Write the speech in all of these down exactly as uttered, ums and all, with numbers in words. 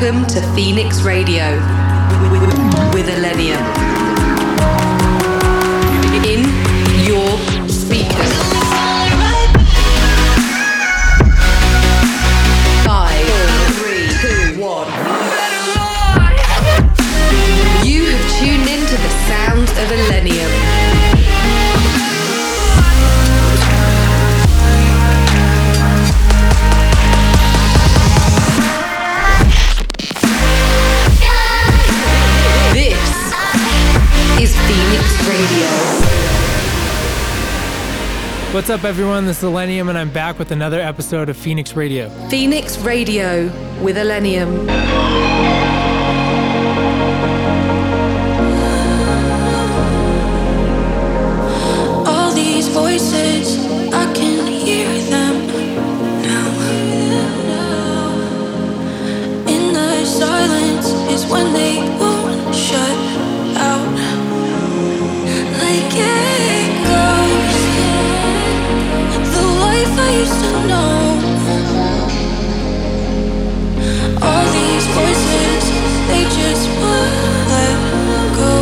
Welcome to Phoenix Radio with ILLENIUM. In your speakers. Five, three, two, one. You have tuned into the sounds of ILLENIUM. What's up, everyone? This is ILLENIUM, and I'm back with another episode of Phoenix Radio. Phoenix Radio with ILLENIUM. All these voices, I can hear them now. In the silence is when they won't shut out. Like it goes. I used to know. All these voices, they just won't let go.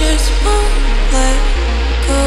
They just won't let go.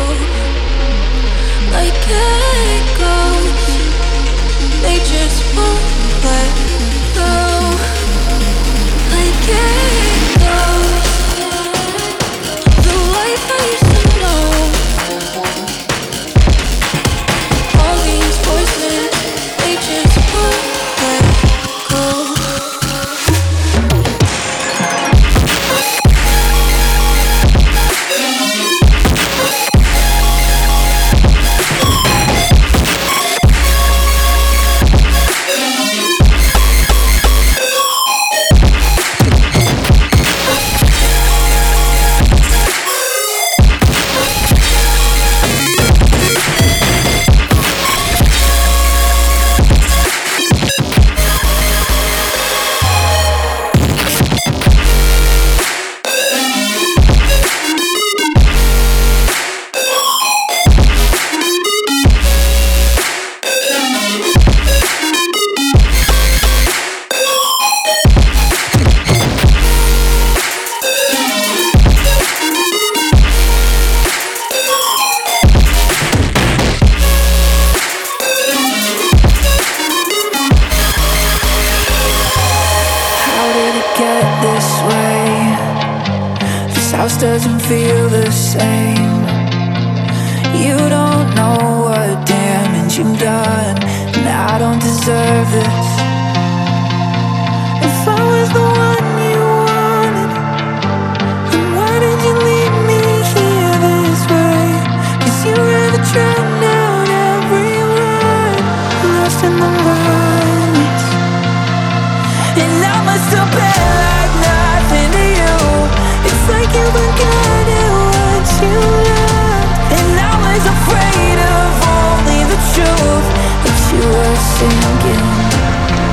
Again.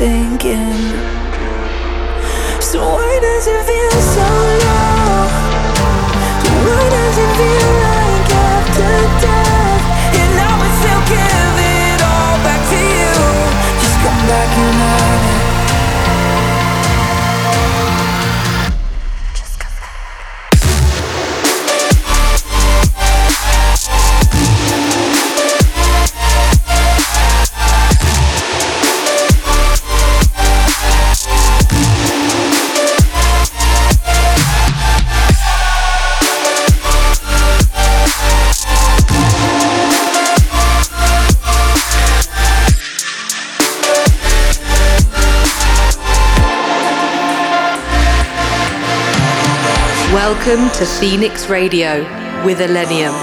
sinking. So why does it feel so low? Why does it feel like after death? And I would still give it all back to you. Just come back and earn it. Just come back. Welcome to Phoenix Radio with ILLENIUM.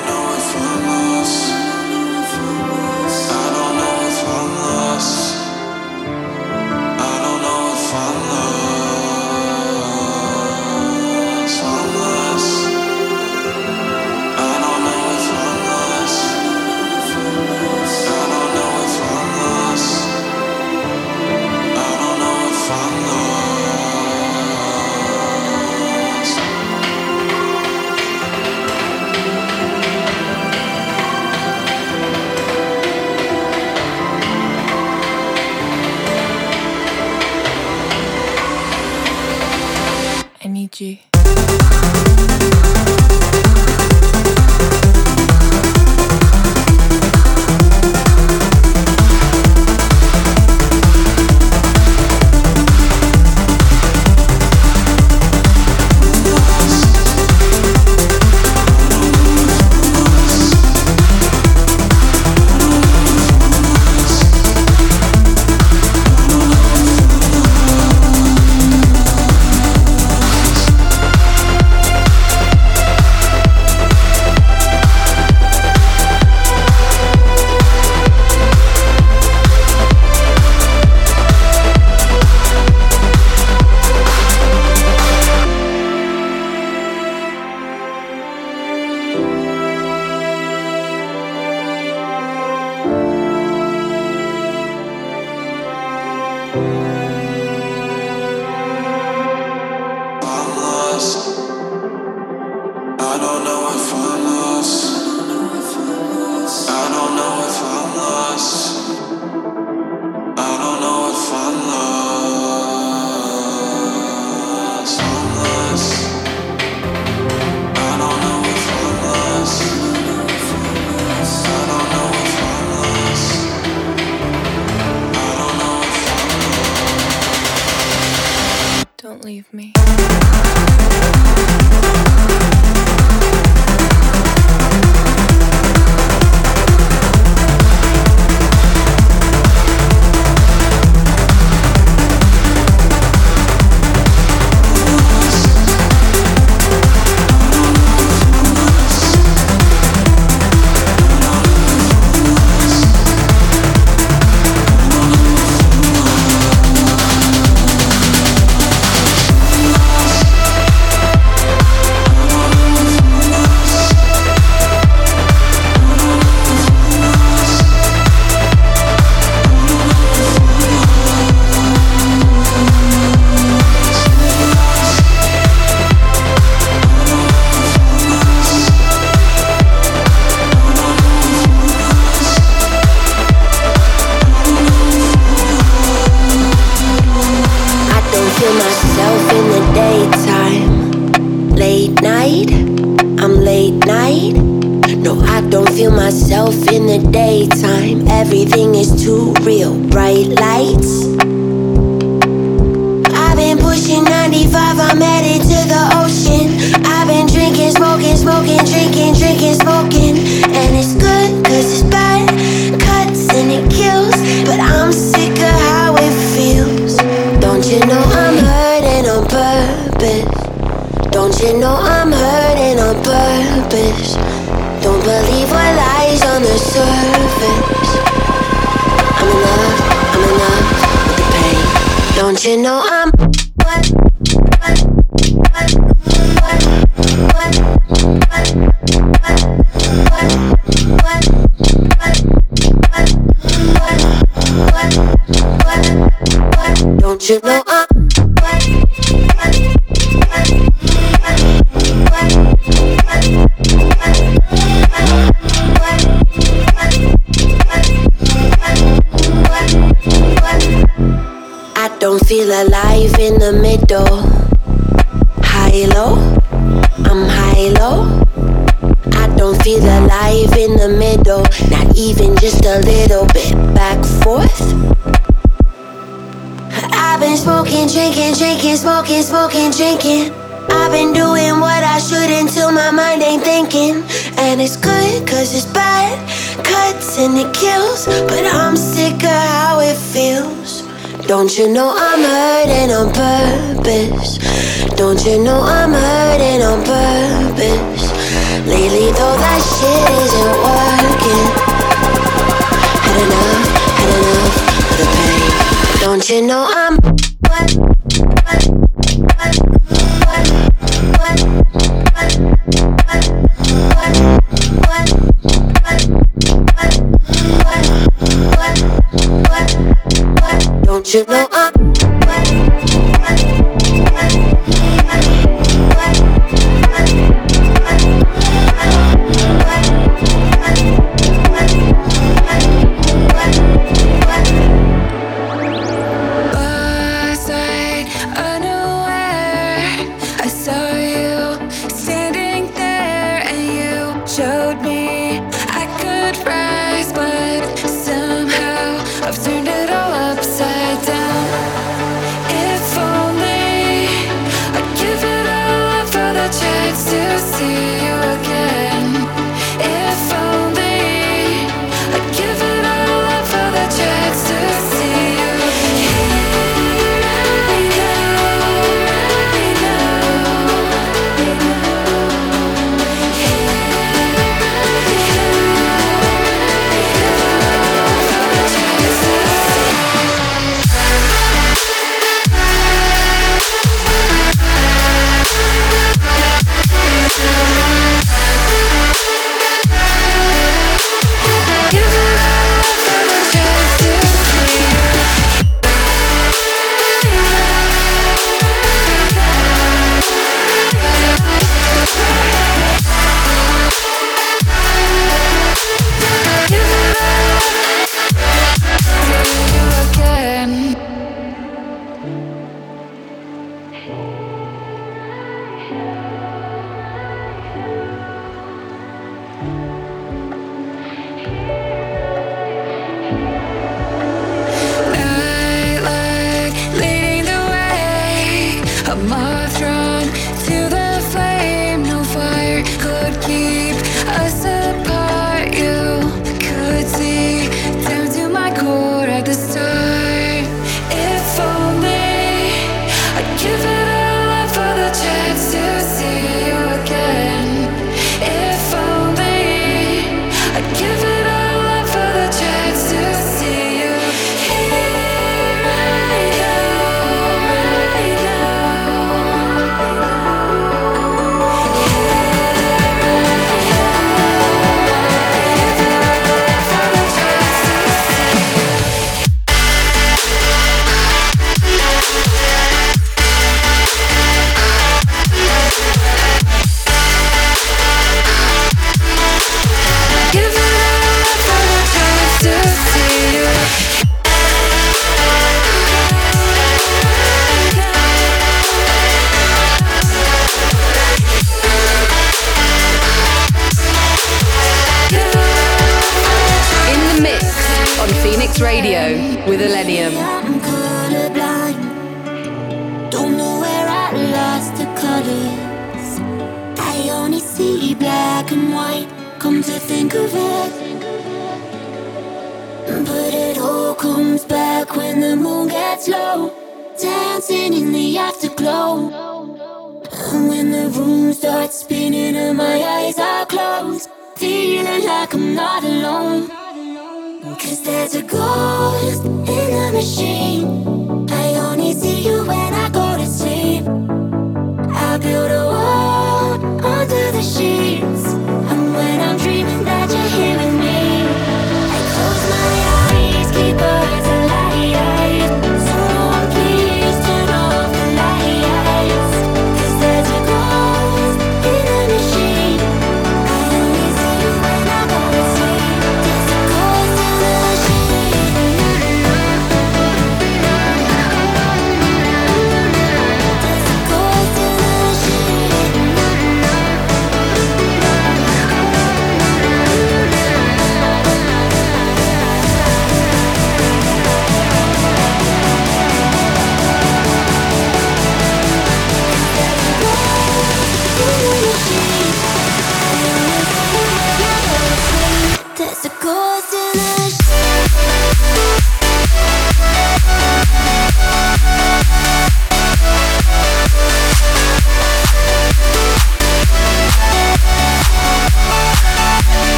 What? you know I'm I don't feel alive in the middle. High low, I'm high low. I don't feel alive in the middle, not even just a little bit. Back forth. I've been smoking, drinking, drinking, smoking, smoking, drinking. I've been doing what I shouldn't till my mind ain't thinking. And it's good cause it's bad, cuts and it kills. But I'm sick of how it feels. Don't you know I'm hurting on purpose? Don't you know I'm hurting on purpose? Lately though that shit isn't working. Had enough, had enough of the pain. Don't you know I'm what, what, what, what, what, what, what, what, what, what, what, don't you know I'm keep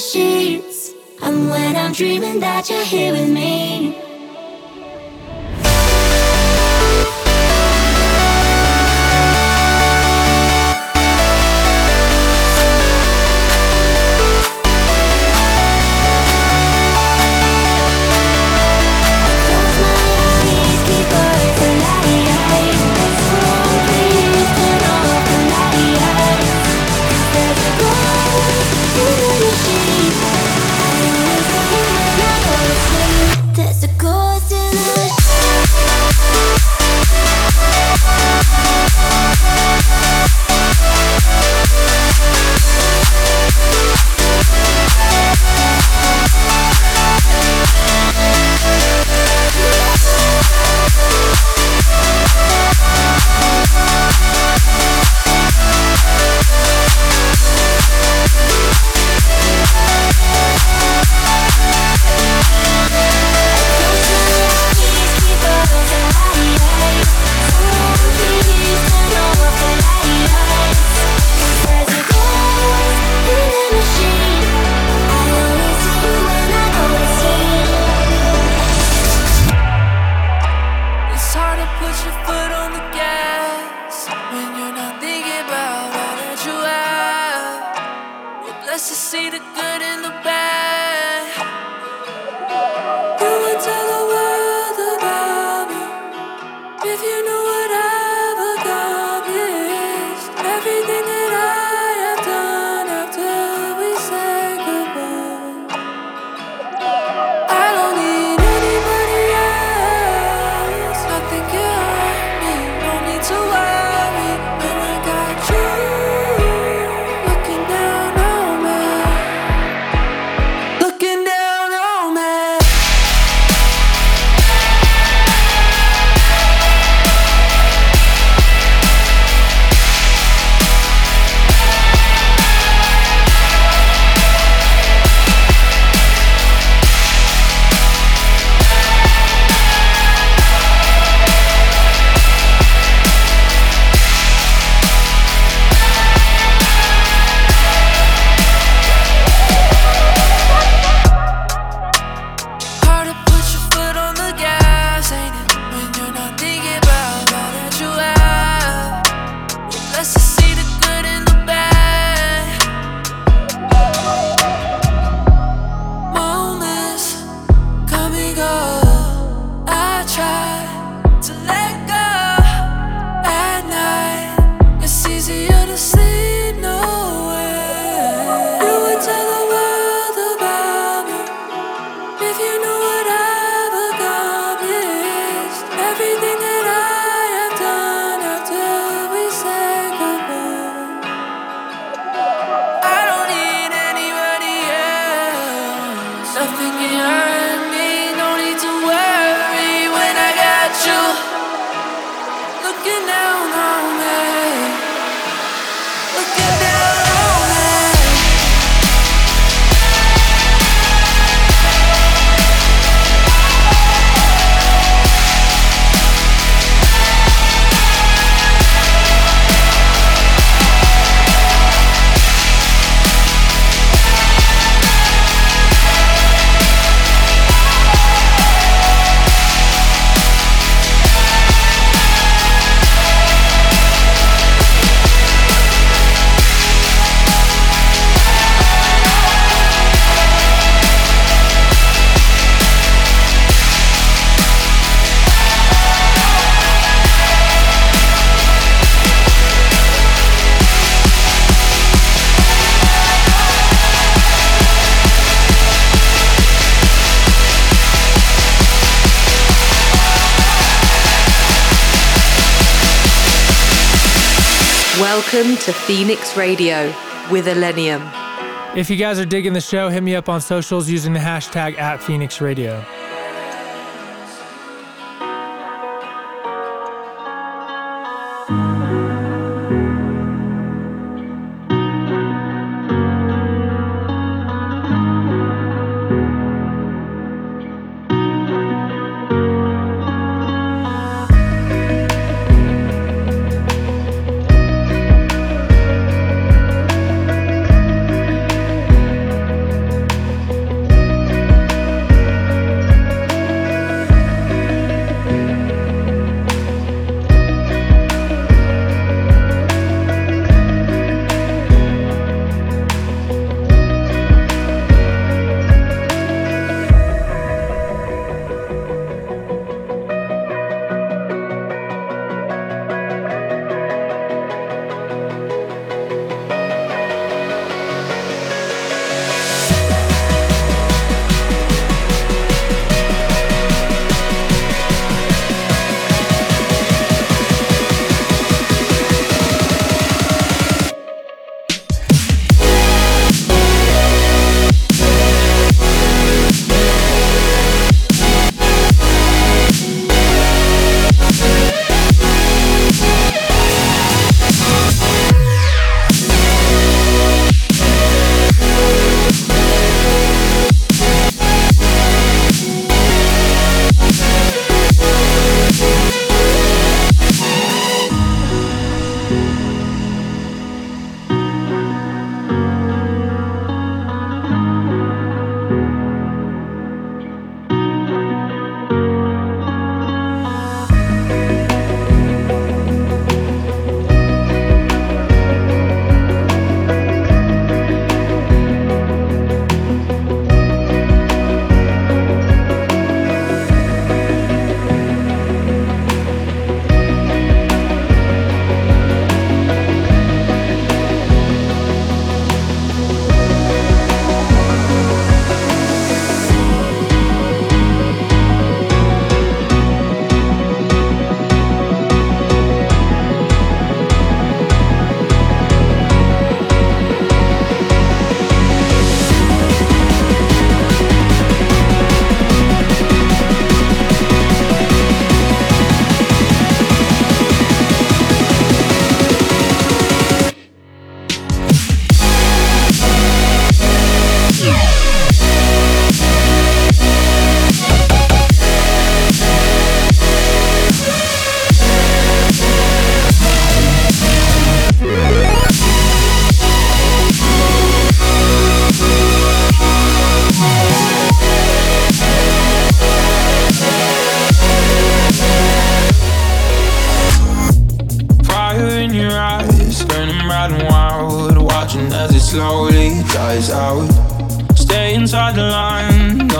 sheets. And when I'm dreaming that you're here with me. Welcome to Phoenix Radio with ILLENIUM. If you guys are digging the show, hit me up on socials using the hashtag at Phoenix Radio.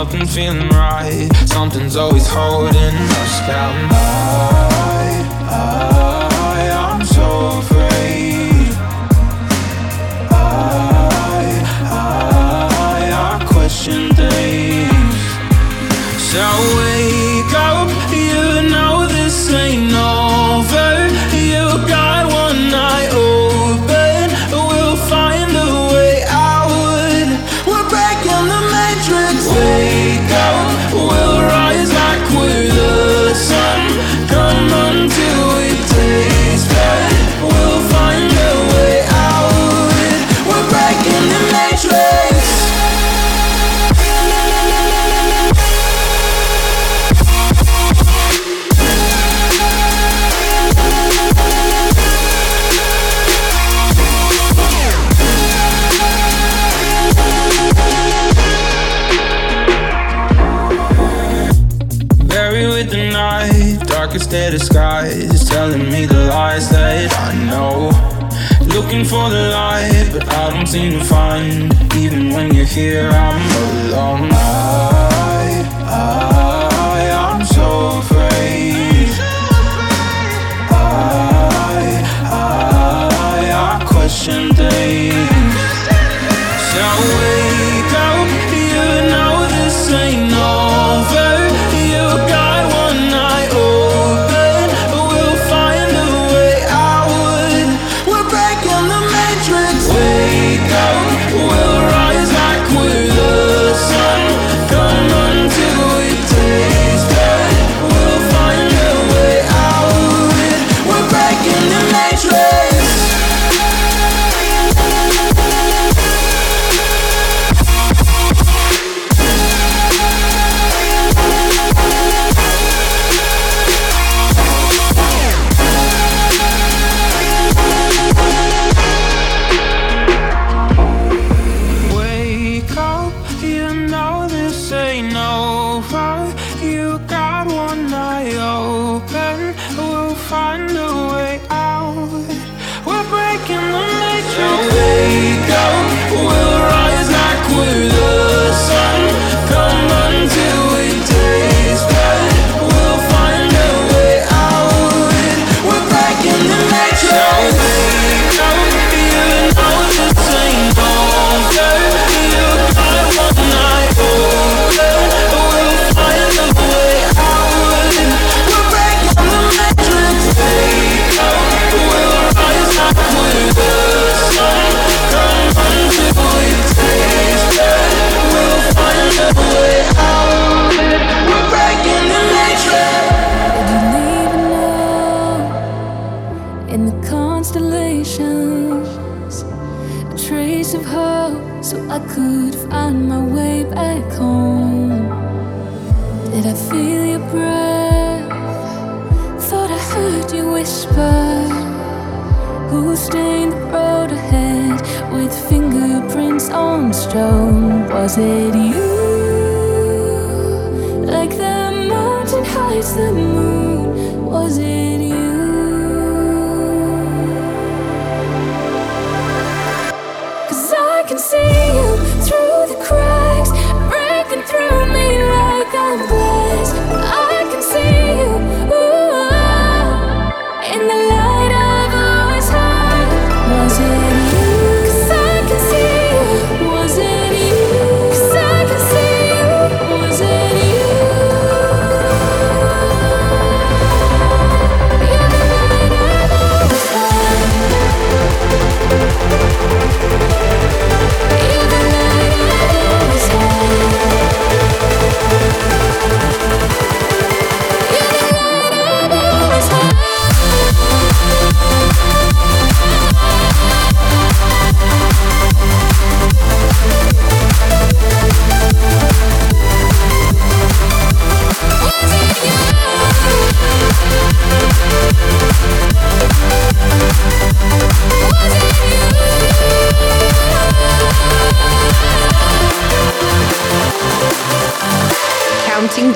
Nothing's feeling right. Something's always holding us down. I, I, I'm so afraid. I, I, I question things. So wake up, you know this ain't over. You got one night open, we'll find a way out. We're breaking the matrix. Wake up, we'll rise like we're the sun. Come until it takes flight, we'll find a way out. We're breaking the matrix. Darkest day the sky is telling me the lies that I know. Looking for the light, but I don't seem to find. Even when you're here, I'm alone. I, I, I'm so afraid. I, I, I question things. So wake up, you know this ain't over. You got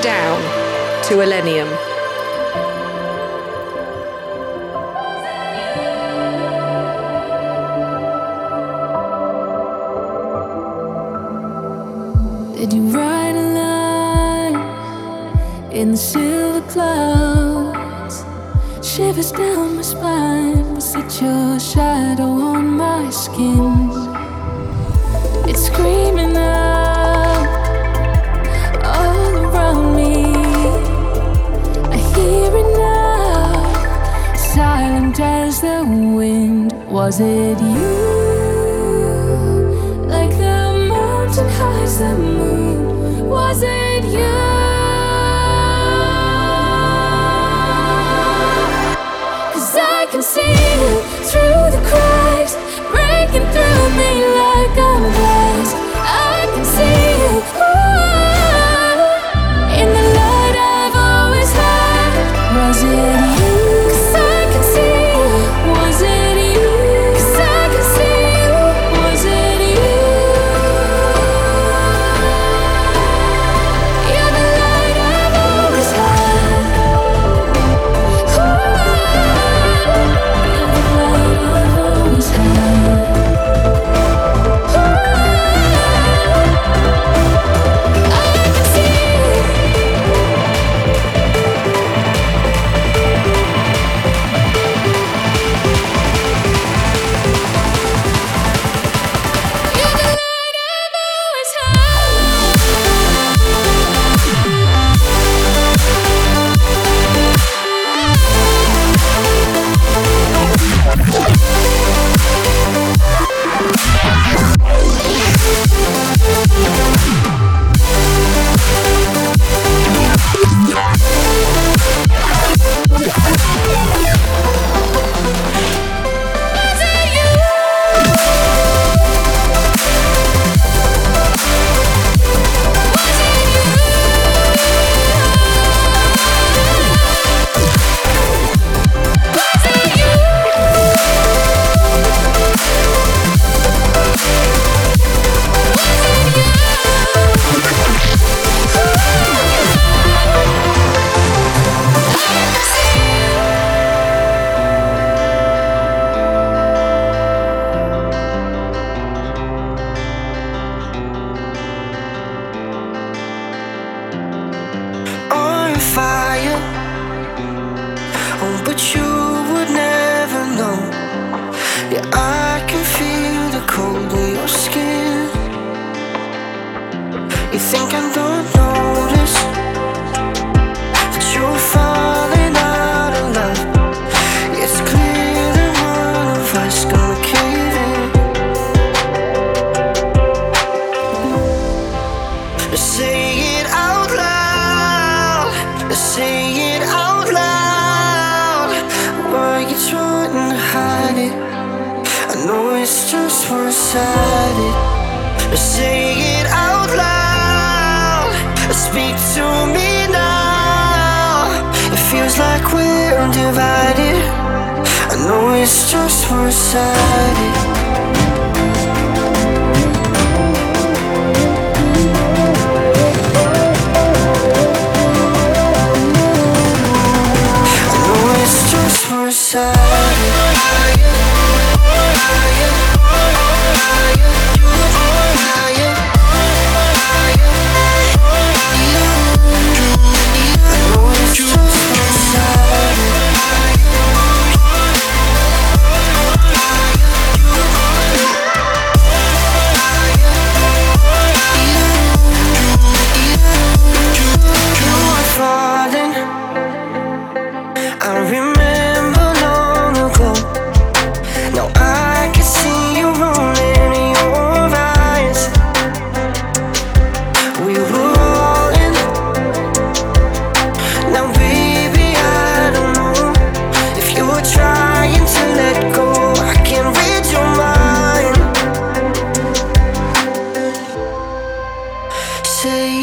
down to ILLENIUM. Did you write a line? in the silver clouds. Shivers down my spine. Was it your shadow on my skin? It's screaming out all around me. I hear it now, silent as the wind. Was it you? Like the mountain hides the moon. Was it you? I can see you through the cracks, breaking through me like a glass. I can see you, ooh, in the light I've always had. Was it you? 'Cause I can see you. Was it you? 'Cause I can see you. Was it you? You're the light I've always had. Ooh. Thank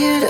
you.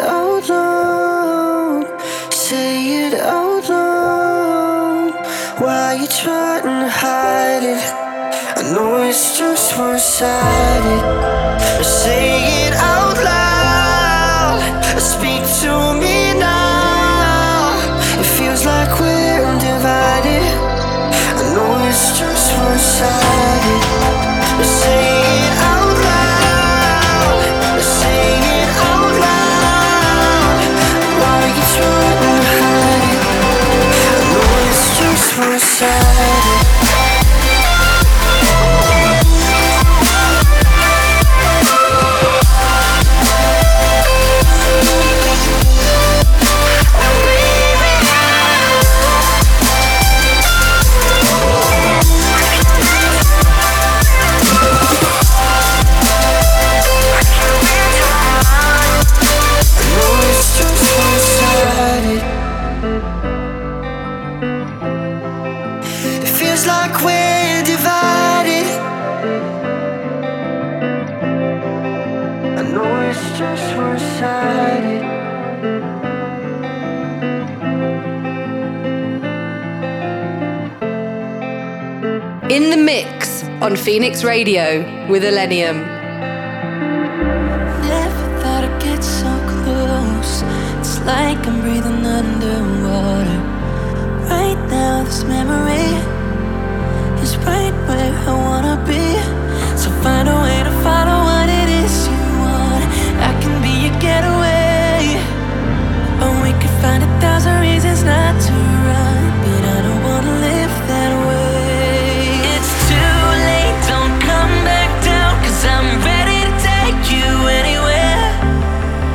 In the mix on Phoenix Radio with ILLENIUM. Never thought I'd get so close. It's like I'm breathing underwater. Right now this memory is right where I wanna be. So find a way to follow what it is you want. I can be your getaway, or we could find a thousand reasons not to run. But I don't wanna live that way. It's too late, don't come back down, 'cause I'm ready to take you anywhere.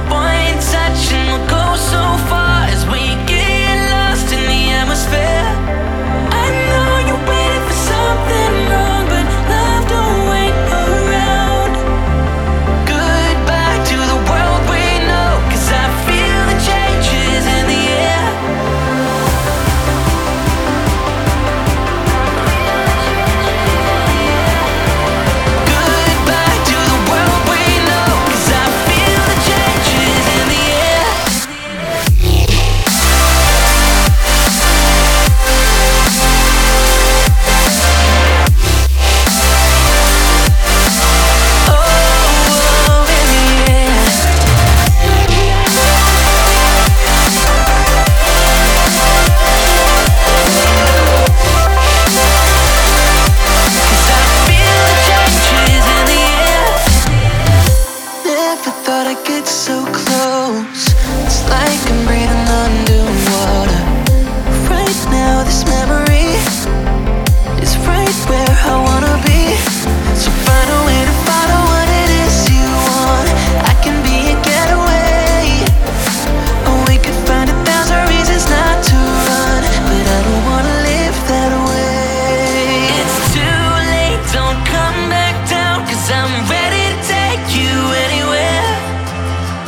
Point touch and we'll go so far as we get lost in the atmosphere. I know you're waiting for something wrong, but love don't wait around. Goodbye to the world we know, 'cause I feel the changes in the air. Goodbye to the world we know, 'cause I feel the changes in the air. Oh, oh, in the air. Cause I feel the changes in the air. Never thought I'd get so close. It's like I'm breathing underwater. Right now this memory is right where I wanna be. So find a way to follow what it is you want. I can be a getaway, or we could find a thousand reasons not to run. But I don't wanna live that way. It's too late, don't come back down, 'cause I'm ready to take you anywhere.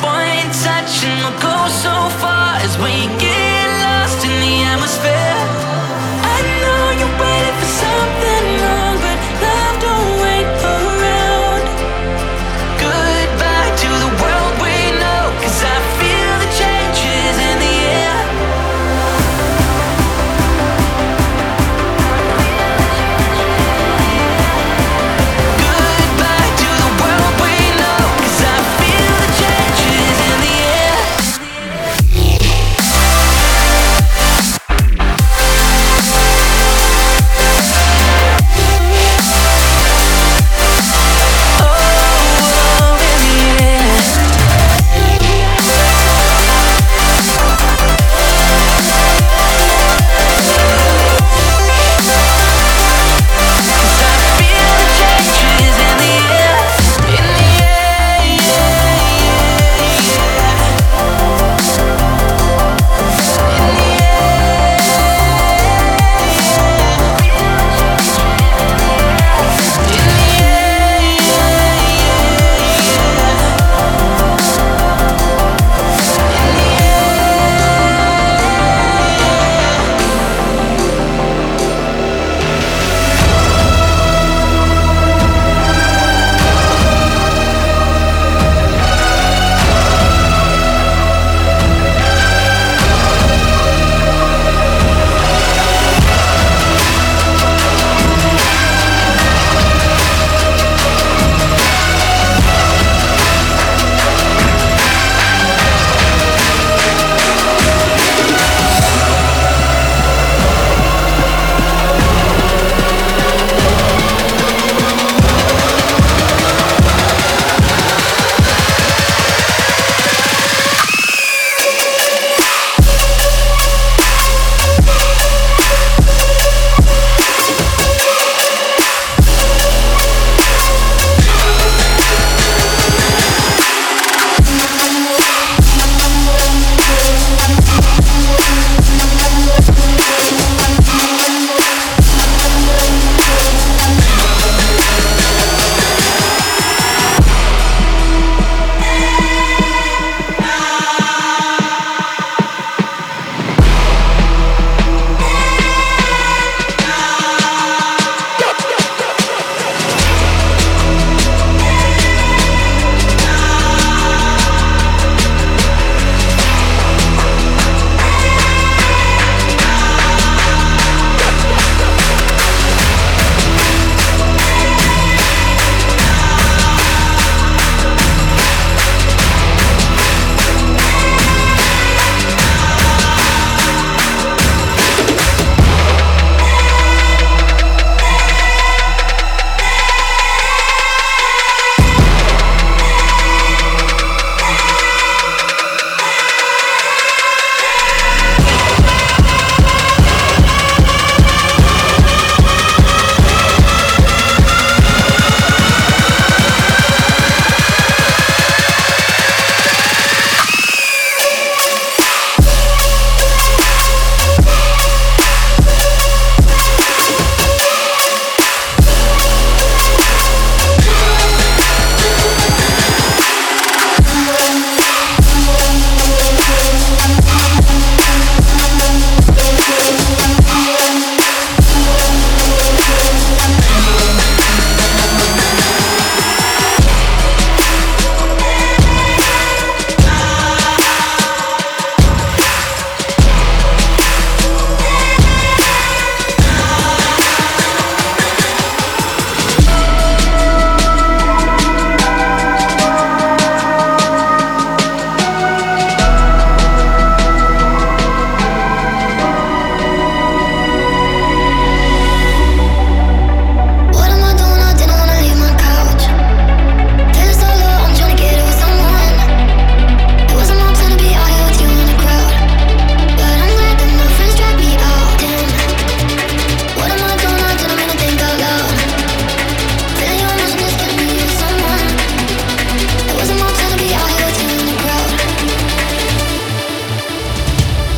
Point touch and we'll go so far as we get lost in the atmosphere. I know you're waiting for something wrong, but love don't wait around. Goodbye to the world we know, 'cause I feel the changes in the air. Goodbye to the world we know, 'cause I feel the changes in the air.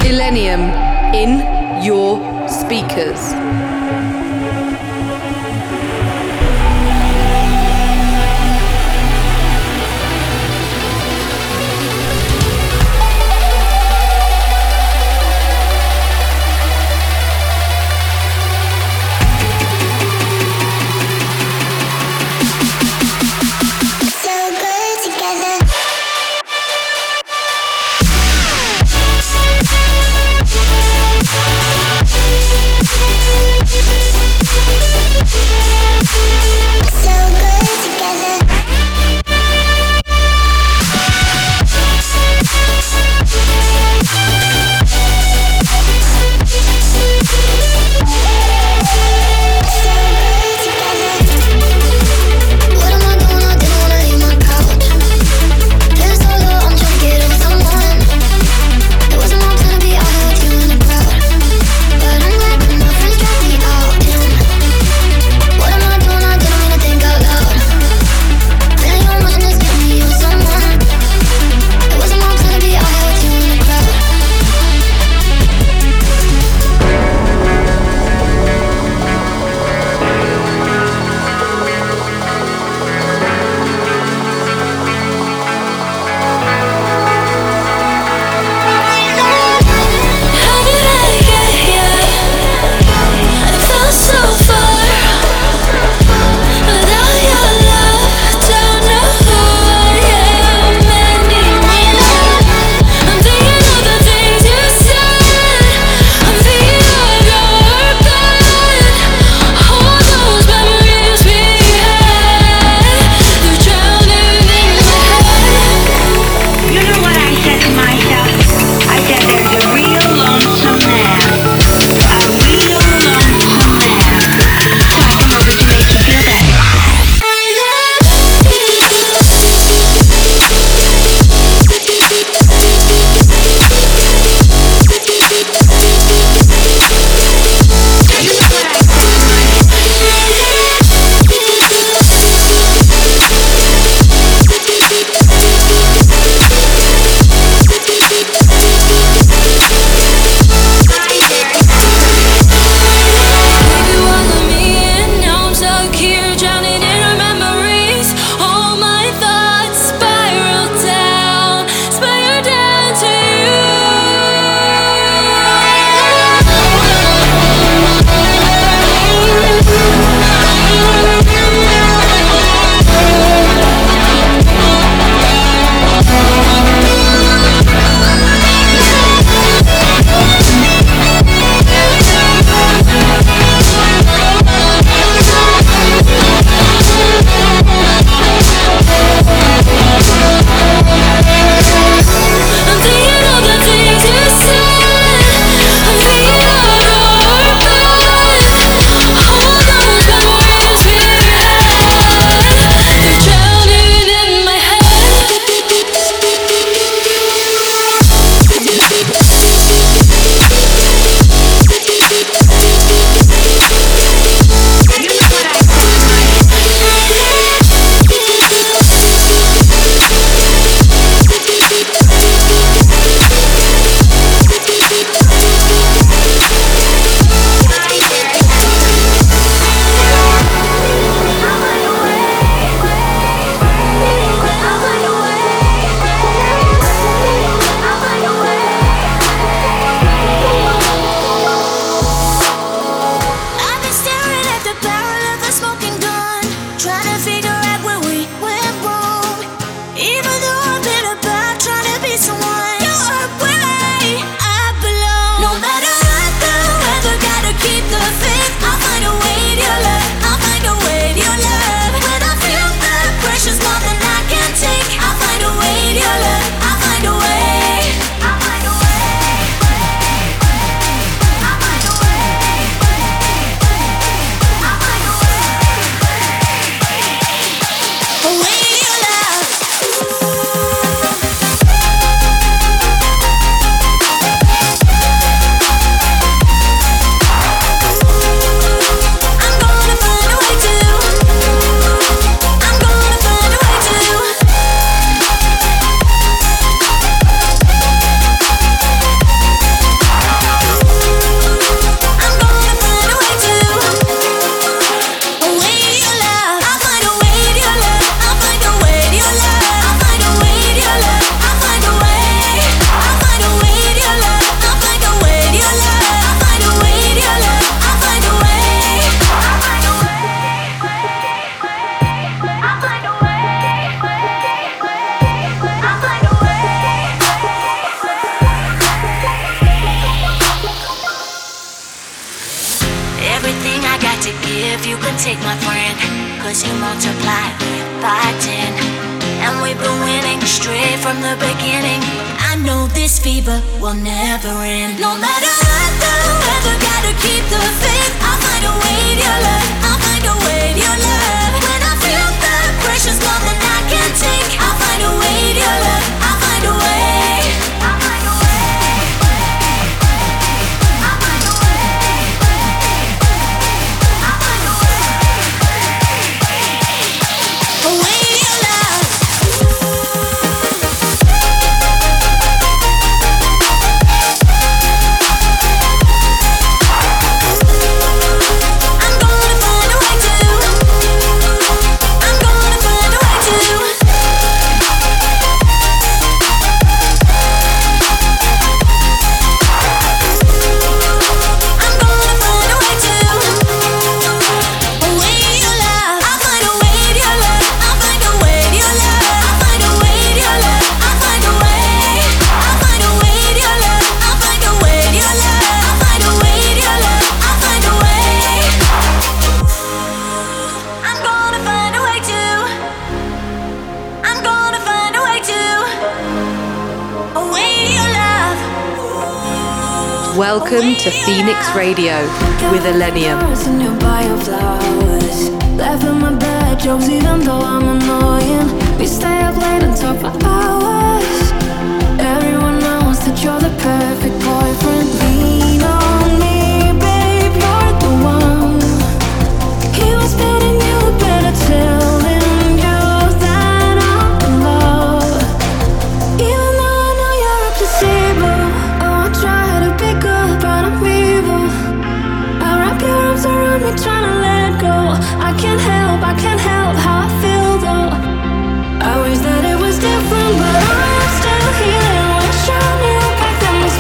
ILLENIUM in your speakers. We'll be right back. if you could take my friend, cause you multiplied it by ten. And we've been winning straight from the beginning. I know this fever will never end. No matter what the weather, gotta keep the faith. I'll find a way to your love, I'll find a way to your love. When I feel the pressure's more than I can take, I'll find a way to your love, I'll find a way. Welcome to Phoenix Radio with ILLENIUM. Your bio flowers, laughing my bad jokes even though I'm annoying. We stay up late and talk for hours. Everyone knows that you're the perfect boyfriend. Lean on me, babe, you're the one. He was beating you, better telling you that I'm in love. Even though I know you're a placebo, I'll try to be good. Around me trying to let go. I can't help, I can't help how I feel though. I wish that it was different, but I'm still here. Wish I knew back then.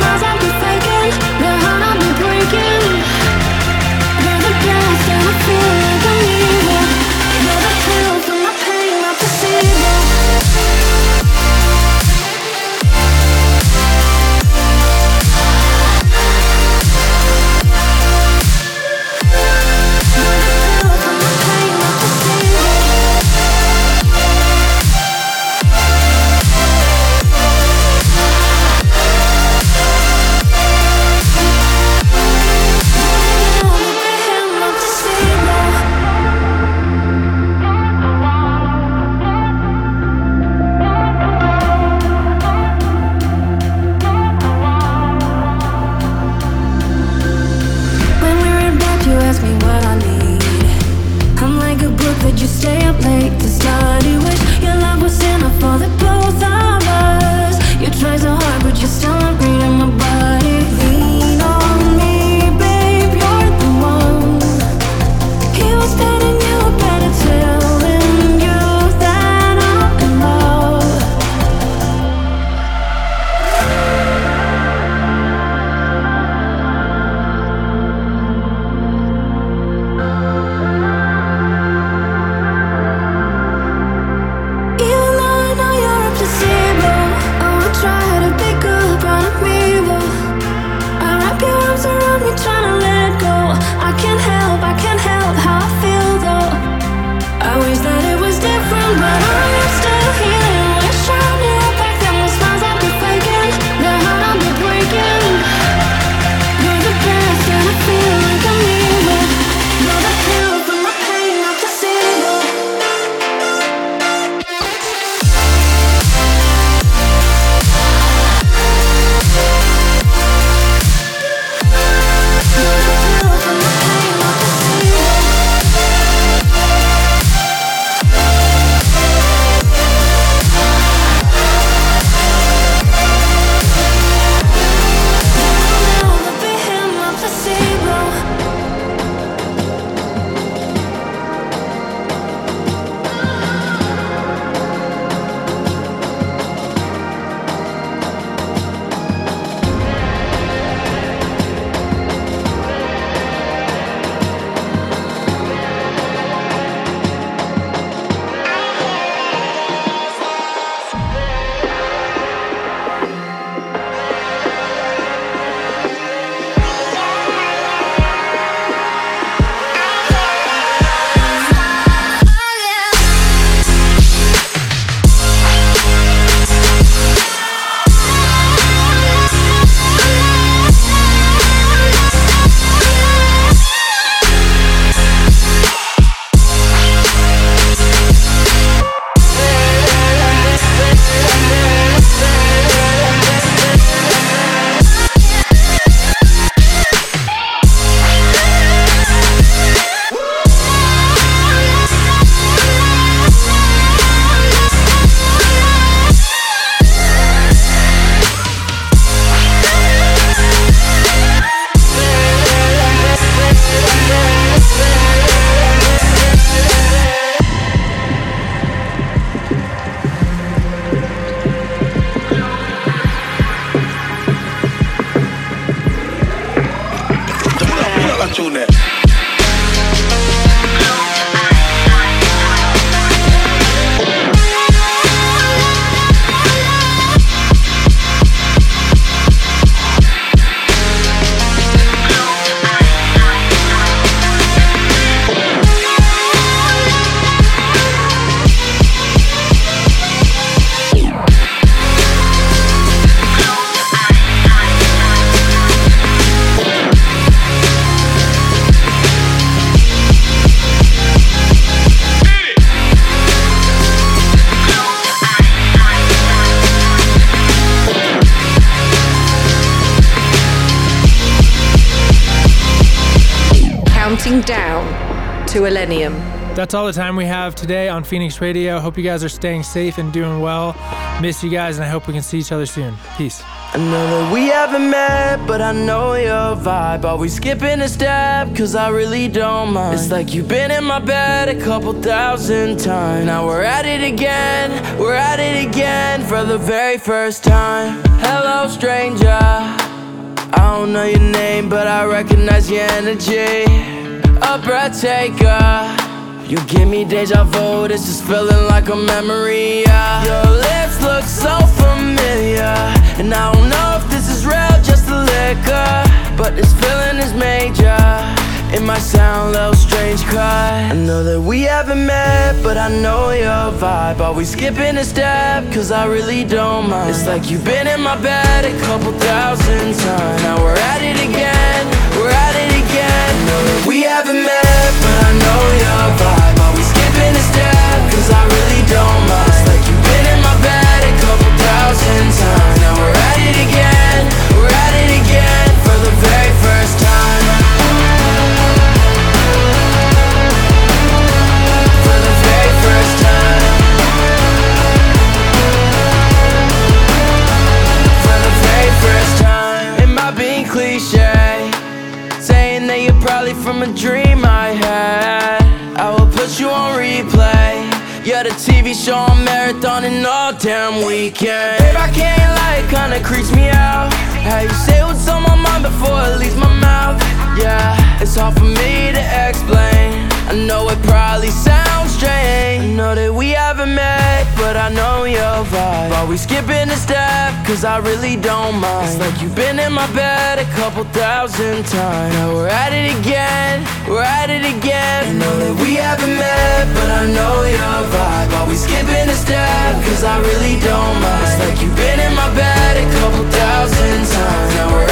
tune in. Down to Illenium. That's all the time we have today on Phoenix Radio. Hope you guys are staying safe and doing well. Miss you guys, and I hope we can see each other soon. Peace. I know that we haven't met, but I know your vibe. Are we skipping a step? Cause I really don't mind. It's like you've been in my bed a couple thousand times. Now we're at it again, we're at it again for the very first time. Hello, stranger. I don't know your name, but I recognize your energy. A breath taker. You give me deja vu. This is feeling like a memory. Yeah. Your lips look so familiar, and I don't know if this is real, just a liquor. But this feeling is major. It might sound a little strange, cry. I know that we haven't met, but I know your vibe. Are we skipping a step? Cause I really don't mind. It's like you've been in my bed a couple thousand times. Now we're at it again. We're at it again. I know that we haven't met, but I know your vibe. Are we skipping a step? Cause I really don't mind. It's like you've been in my bed a couple thousand times. Now we're at it again. We're at it again for the very first time. For the very first time. For the very first time. Am I being cliche? Saying that you're probably from a dream I had. I will put you on replay. You're the T V show I'm marathoning all damn weekend. Babe, I can't lie, it kinda creeps me out. How you say what's on my mind before it leaves my mouth. Yeah, it's hard for me to explain. I know it probably sounds strange. I know that we haven't met, but I know your vibe. Are we skipping a step? Cause I really don't mind. It's like you've been in my bed a couple thousand times. Now we're at it again, we're at it again. I know that we haven't met, but I know your vibe. Are we skipping a step? Cause I really don't mind. It's like you've been in my bed a couple thousand times. Now we're